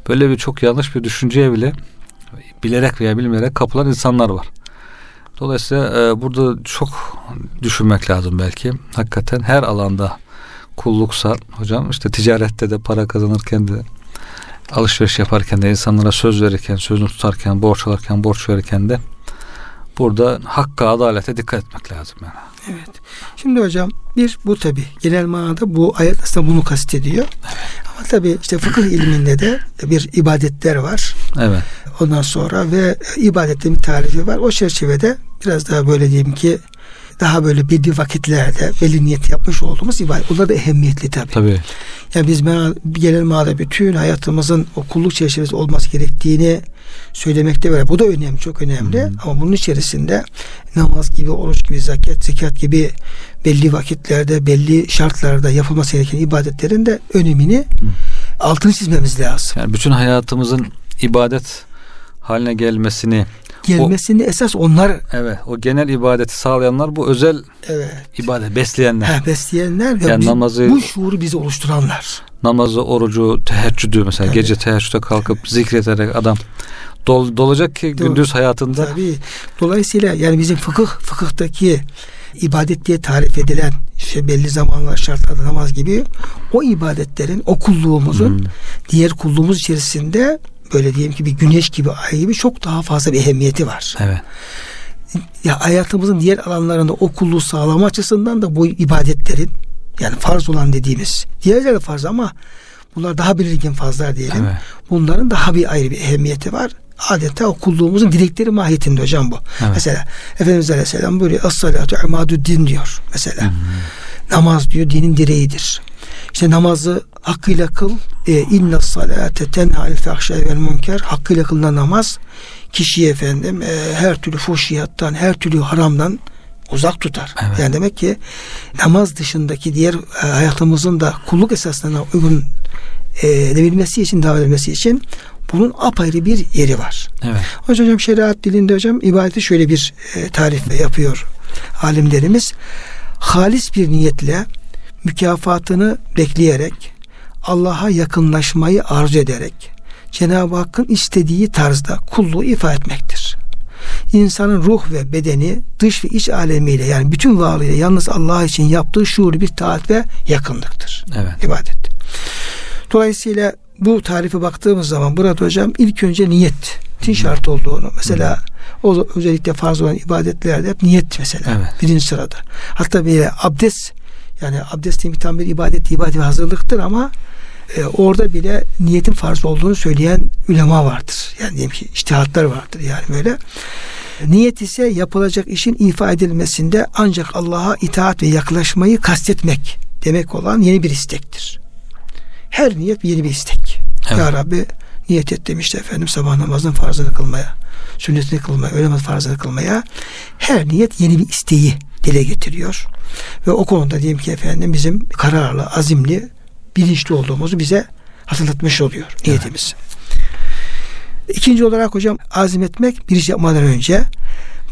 böyle bir çok yanlış bir düşünceye bile bilerek veya bilmeyerek kapılan insanlar var. Dolayısıyla burada çok düşünmek lazım belki. Hakikaten her alanda kulluksa hocam işte ticarette de para kazanırken de alışveriş yaparken de insanlara söz verirken, sözünü tutarken, borç alırken, borç verirken de burada hakka, adalete dikkat etmek lazım yani. Evet. Şimdi hocam bir bu tabi genel manada bu ayet aslında bunu kastediyor. Evet. Ama tabi işte fıkıh ilminde de bir ibadetler var. Evet. Ondan sonra ve ibadetlerin tarifi var. O çerçevede biraz daha böyle diyeyim ki daha böyle belli vakitlerde belli niyet yapmış olduğumuz ibadet. Onlar da ehemmiyetli tabii. Tabii. Yani biz genel manada bütün hayatımızın o kulluk çerçevesi olması gerektiğini söylemekte böyle. Bu da önemli, çok önemli. Hı-hı. Ama bunun içerisinde namaz gibi, oruç gibi, zekat gibi belli vakitlerde, belli şartlarda yapılması gereken ibadetlerin de önemini altını çizmemiz lazım. Yani bütün hayatımızın ibadet haline gelmesini esas onlar evet o genel ibadeti sağlayanlar bu özel evet. ibadet besleyenler. Besleyenler ve yani bu şuuru bizi oluşturanlar. Namazı, orucu, teheccüdü mesela tabii. gece teheccüde kalkıp tabii. zikreterek adam dolacak ki tabii. gündüz hayatında. Tabii. Dolayısıyla yani bizim fıkıhtaki ibadet diye tarif edilen işte belli zamanlar şartlarda namaz gibi o ibadetlerin o kulluğumuzun diğer kulluğumuz içerisinde böyle diyelim ki bir güneş gibi, ay gibi çok daha fazla bir ehemmiyeti var. Evet. Ya hayatımızın diğer alanlarında o kulluğu sağlama açısından da bu ibadetlerin yani farz olan dediğimiz diğerleri de farz ama bunlar daha belirgin farzlar diyelim. Evet. Bunların daha bir ayrı bir ehemmiyeti var. Adeta o kulluğumuzun dilekleri mahiyetinde hocam bu. Evet. Mesela Efendimiz Aleyhisselam buyuruyor. As-salatu imadü'd-din diyor mesela. Namaz diyor dinin direğidir. İşte namazı hakkıyla kıl. İnne salate tenha'il fahşai vel münker. Hakkıyla kılınan namaz kişiyi efendim her türlü fuhşiyattan, her türlü haramdan uzak tutar. Evet. Yani demek ki namaz dışındaki diğer hayatımızın da kulluk esaslarına uygun edebilmesi için, devam edilmesi için bunun apayrı bir yeri var. Evet. Hocam şeriat dilinde hocam ibadeti şöyle bir tarifle yapıyor alimlerimiz. Halis bir niyetle, mükafatını bekleyerek, Allah'a yakınlaşmayı arzu ederek Cenab-ı Hakk'ın istediği tarzda kulluğu ifa etmektir. İnsanın ruh ve bedeni dış ve iç alemiyle, yani bütün varlığıyla yalnız Allah için yaptığı şuurlu bir taat ve yakınlıktır. Evet. İbadet. Dolayısıyla bu tarife baktığımız zaman burada hocam ilk önce niyetin şart olduğunu, mesela o özellikle farz olan ibadetlerde hep niyet mesela, evet, birinci sırada. Hatta böyle abdest, yani abdestin tam bir ibadet ve hazırlıktır ama orada bile niyetin farz olduğunu söyleyen ulema vardır. Yani diyelim ki içtihatlar vardır yani böyle. Niyet ise yapılacak işin ifa edilmesinde ancak Allah'a itaat ve yaklaşmayı kastetmek demek olan yeni bir istektir. Her niyet yeni bir istek. Evet. Ya Rabbi niyet et demişti efendim sabah namazının farzını kılmaya, sünnetini kılmaya, öğle namazının farzını kılmaya. Her niyet yeni bir isteği dile getiriyor. Ve o konuda diyelim ki efendim bizim kararlı, azimli, bilinçli olduğumuzu bize hatırlatmış oluyor niyetimiz. Evet. İkinci olarak hocam azmetmek, bir iş yapmadan önce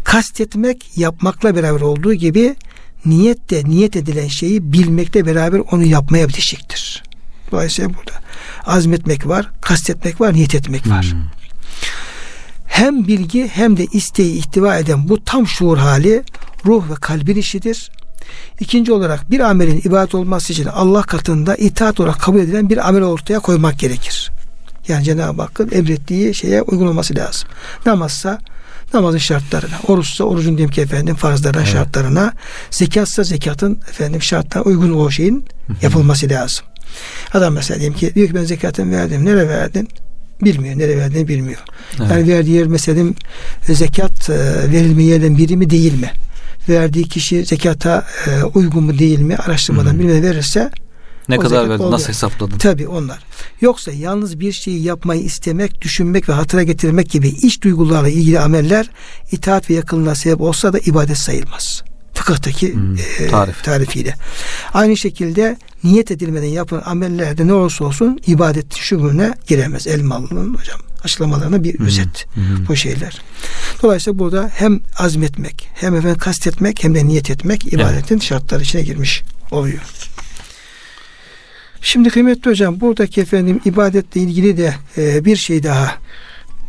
kastetmek, yapmakla beraber olduğu gibi niyet de niyet edilen şeyi bilmekle beraber onu yapmaya bitişiktir. Dolayısıyla burada azmetmek var, kastetmek var, niyet etmek var. Hem bilgi hem de isteği ihtiva eden bu tam şuur hali ruh ve kalbin işidir. İkinci olarak bir amelin ibadet olması için Allah katında itaat olarak kabul edilen bir amel ortaya koymak gerekir. Yani Cenab-ı Hakk'ın emrettiği şeye uygun olması lazım. Namazsa namazın şartlarına, oruçsa orucun diyeyim ki efendim farzlarına, evet, şartlarına, zekatsa zekatın efendim şartlarına uygun o şeyin yapılması lazım. Adam mesela diyelim ki diyor ki ben zekatımı verdim. Nereye verdin? Bilmiyor. Nereye verdiğini bilmiyor. Evet. Yani verdiği yer mesela zekat verilmeyen yerden biri mi değil mi? Verdiği kişi zekata uygun mu değil mi? Araştırmadan bilmeden verirse ne kadar verdi? Nasıl hesapladın? Tabii onlar. Yoksa yalnız bir şeyi yapmayı istemek, düşünmek ve hatıra getirmek gibi iç duygularla ilgili ameller itaat ve yakınlığa sebep olsa da ibadet sayılmaz. Fıkıhtaki tarifiyle. Aynı şekilde niyet edilmeden yapılan amellerde ne olursa olsun ibadet şubuna giremez. Elmalı'nın hocam açıklamalarına bir özet bu şeyler. Dolayısıyla burada hem azmetmek, hem efendim kastetmek, hem de niyet etmek ibadetin, evet, şartları içine girmiş oluyor. Şimdi kıymetli hocam buradaki efendim ibadetle ilgili de bir şey daha.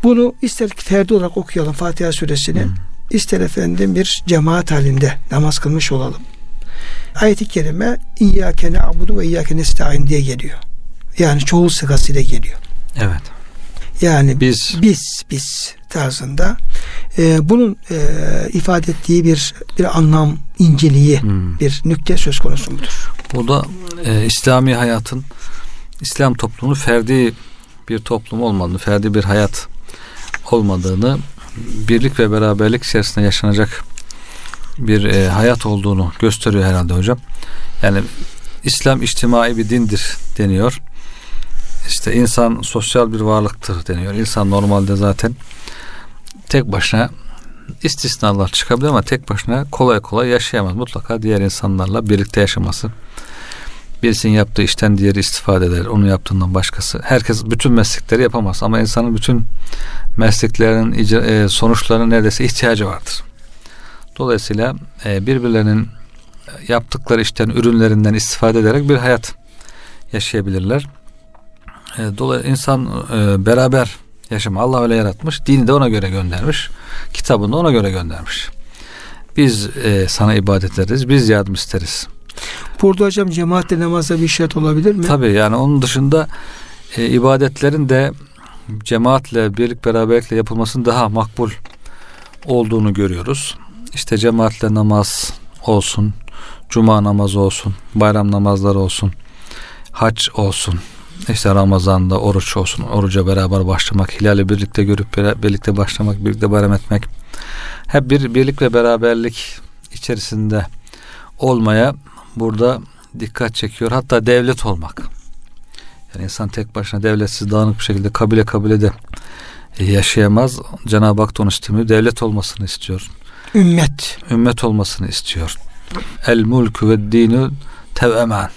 Bunu ister ferdi olarak okuyalım Fatiha Suresini. İster efendim bir cemaat halinde namaz kılmış olalım. Ayet-i kerime İyyâke na'budu ve İyyâke nestaîn diye geliyor. Yani çoğul sıgasıyla geliyor. Evet. Yani biz tarzında bunun ifade ettiği bir anlam inceliği, bir nükte söz konusu mudur? Bu da İslami hayatın, İslam toplumunun ferdi bir toplum olmadığını, ferdi bir hayat olmadığını, birlik ve beraberlik içerisinde yaşanacak bir hayat olduğunu gösteriyor herhalde hocam. Yani İslam içtimai bir dindir deniyor. İşte insan sosyal bir varlıktır deniyor. İnsan normalde zaten tek başına, istisnalar çıkabilir ama tek başına kolay kolay yaşayamaz. Mutlaka diğer insanlarla birlikte yaşaması. Birisinin yaptığı işten diğeri istifade eder. Onun yaptığından başkası. Herkes bütün meslekleri yapamaz ama insanın bütün mesleklerin sonuçlarına neredeyse ihtiyacı vardır. Dolayısıyla birbirlerinin yaptıkları işten, ürünlerinden istifade ederek bir hayat yaşayabilirler. Dolayısıyla insan beraber yaşama, Allah öyle yaratmış, dini de ona göre göndermiş, kitabını da ona göre göndermiş. Biz sana ibadet ederiz, biz yardım isteriz. Burada hocam cemaatle namaza bir işaret olabilir mi? Tabii, yani onun dışında ibadetlerin de cemaatle, birlik beraberlikle yapılmasının daha makbul olduğunu görüyoruz. İşte cemaatle namaz olsun, cuma namazı olsun, bayram namazları olsun, hac olsun, İşte Ramazan'da oruç olsun, oruca beraber başlamak, hilali birlikte görüp birlikte başlamak, birlikte bayram etmek, hep bir birlik ve beraberlik içerisinde olmaya burada dikkat çekiyor. Hatta devlet olmak. Yani insan tek başına devletsiz, dağınık bir şekilde kabile kabile de yaşayamaz. Cenab-ı Hak da onu istemiyor. Devlet olmasını istiyor. Ümmet. Ümmet olmasını istiyor. El mulkü ve dinu tevemen.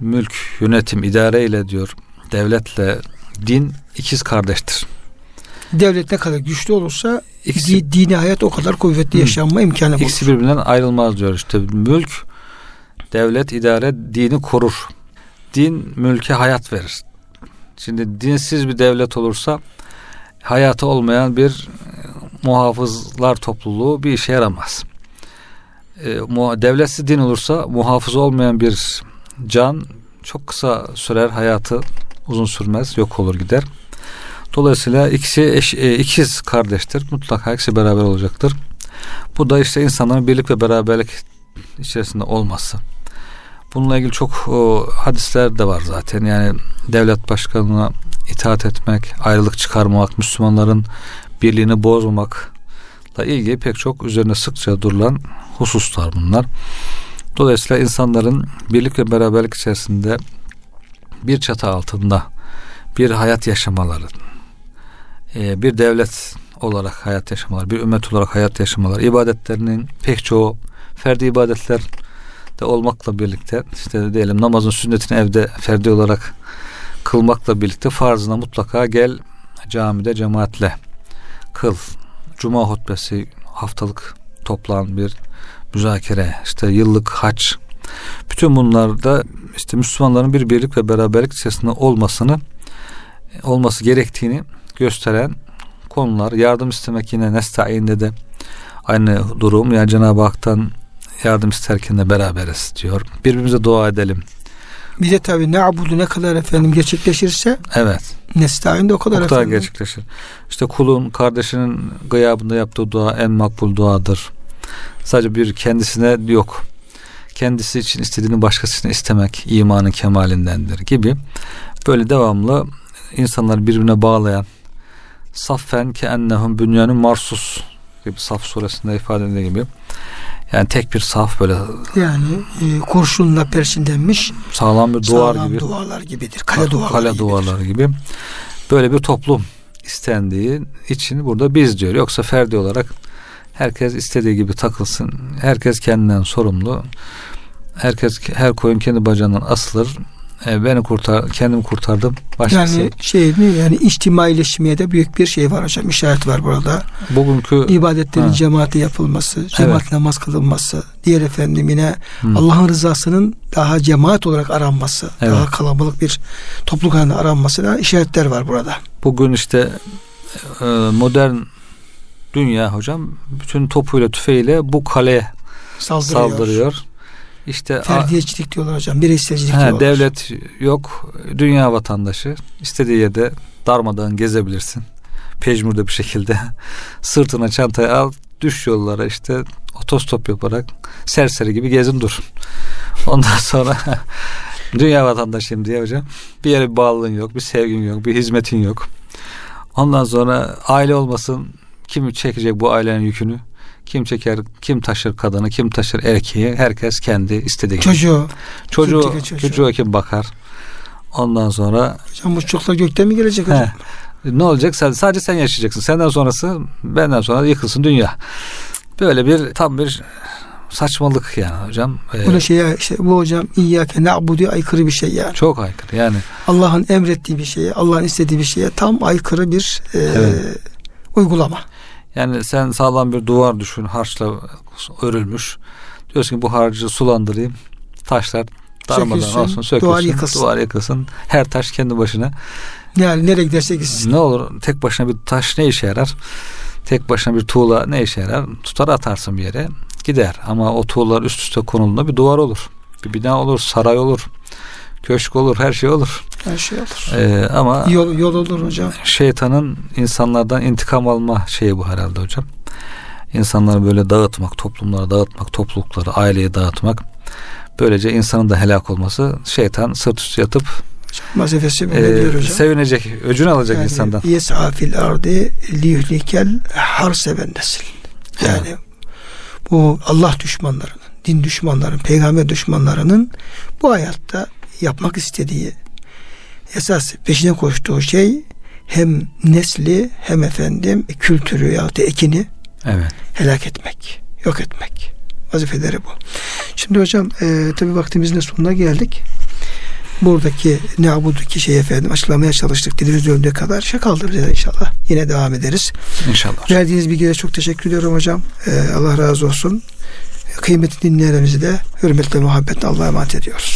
Mülk, yönetim, idare ile diyor, devletle din ikiz kardeştir. Devlet ne kadar güçlü olursa ikisi, dini hayat o kadar kuvvetli yaşanma imkanı bulur. İkisi birbirinden ayrılmaz diyor işte. Mülk, devlet, idare dini korur. Din mülke hayat verir. Şimdi dinsiz bir devlet olursa hayatı olmayan bir muhafızlar topluluğu bir işe yaramaz. Devletsiz din olursa muhafız olmayan bir can çok kısa sürer, hayatı uzun sürmez, yok olur gider. Dolayısıyla ikisi ikiz kardeştir. Mutlaka ikisi beraber olacaktır. Bu da işte insanların birlik ve beraberlik içerisinde olması. Bununla ilgili çok hadisler de var zaten. Yani devlet başkanına itaat etmek, ayrılık çıkarmamak, Müslümanların birliğini bozmamakla ilgili pek çok üzerine sıkça durulan hususlar bunlar. Dolayısıyla insanların birlik ve beraberlik içerisinde bir çatı altında bir hayat yaşamaları, bir devlet olarak hayat yaşamaları, bir ümmet olarak hayat yaşamaları, ibadetlerinin pek çoğu ferdi ibadetler de olmakla birlikte, işte diyelim namazın sünnetini evde ferdi olarak kılmakla birlikte farzına mutlaka gel camide cemaatle kıl. Cuma hutbesi, haftalık toplan bir müzakere, işte yıllık hac, bütün bunlarda işte Müslümanların bir birlik ve beraberlik içerisinde olması gerektiğini gösteren konular. Yardım istemek, yine nestaîn'de de aynı durum. Yani Cenab-ı Hak'tan yardım isterken de beraberiz diyor. Birbirimize dua edelim. Bize tabii na'budu ne kadar efendim gerçekleşirse, evet, nestaîn de o kadar efendim gerçekleşir. İşte kulun kardeşinin gıyabında yaptığı dua en makbul duadır. Sadece bir kendisine yok. Kendisi için istediğini başkasına istemek imanın kemalindendir gibi. Böyle devamlı insanları birbirine bağlayan, saffen ke ennehum bünyanun marsus gibi Saf suresinde ifade edildiği gibi. Yani tek bir saf böyle. Yani kurşunla perçinlenmiş sağlam bir duvar gibi. Duvarlar gibidir. Kale duvarları gibi. Böyle bir toplum istendiği için burada biz diyor. Yoksa ferdi olarak herkes istediği gibi takılsın. Herkes kendinden sorumlu. Her koyun kendi bacağından asılır. Beni kurtar, kendim kurtardım. Başkası. Yani içtimaileşmeye de büyük bir şey var hocam. İşaret var burada. Bugünkü ibadetlerin cemaate yapılması, cemaat namaz kılınması, diğer efendim yine Allah'ın rızasının daha cemaat olarak aranması, daha kalabalık bir topluluk halinde aranmasına işaretler var burada. Bugün işte modern dünya hocam bütün topuyla tüfeğiyle bu kaleye saldırıyor. İşte ferdiyetçilik diyorlar hocam. Bireyselcilik diyorlar. Devlet yok. Dünya vatandaşı istediği yerde darmadağın gezebilirsin. Pejmürde bir şekilde sırtına çantayı al, düş yollara, işte otostop yaparak serseri gibi gezin dur. Ondan sonra dünya vatandaşıyım diye hocam. Bir yere bir bağlılığın yok, bir sevgin yok, bir hizmetin yok. Ondan sonra aile olmasın. Kim çekecek bu ailenin yükünü? Kim çeker, kim taşır kadını, kim taşır erkeği? Herkes kendi istediği çocuğa kim bakar? Ondan sonra hocam bu çocuklar gökten mi gelecek hocam? Ne olacak? Sadece sen yaşayacaksın. Senden sonrası, benden sonra yıkılsın dünya. Böyle bir tam bir saçmalık yani hocam. Bu hocam İyyâke na'budu'ya aykırı bir şey yani. Çok aykırı yani. Allah'ın emrettiği bir şeye, Allah'ın istediği bir şeye tam aykırı bir uygulama. Yani sen sağlam bir duvar düşün, harçla örülmüş. Diyorsun ki bu harcı sulandırayım. Taşlar darmadan olsun, sökülsün, duvar yıkılsın. Her taş kendi başına. Yani nereye giderse gitsin. Ne olur, tek başına bir taş ne işe yarar? Tek başına bir tuğla ne işe yarar? Tutar atarsın bir yere, gider. Ama o tuğlalar üst üste konulduğunda bir duvar olur. Bir bina olur, saray olur. Köşk olur, her şey olur. Ama yol olur hocam. Şeytanın insanlardan intikam alma şeyi bu herhalde hocam. İnsanları böyle dağıtmak, toplumları dağıtmak, toplulukları, aileyi dağıtmak. Böylece insanın da helak olması, şeytan sırt üstü yatıp sevinecek, öcünü alacak yani, insandan. Yesafil ardi liyhlikel harseven nesil. Yani bu Allah düşmanlarının, din düşmanların, peygamber düşmanlarının bu hayatta yapmak istediği, esas peşine koştuğu şey hem nesli hem kültürü yahut da ekini helak etmek, yok etmek. Vazifeleri bu. Şimdi hocam tabi vaktimizin sonuna geldik. Buradaki ne'bud'daki şeyi açıklamaya çalıştık. Dilimiz döndüğü kadar kaldı bize inşallah. Yine devam ederiz. İnşallah. Verdiğiniz bilgiye çok teşekkür ediyorum hocam. Allah razı olsun. Kıymetli dinleyenlerimizi de hürmetle muhabbetle Allah'a emanet ediyoruz.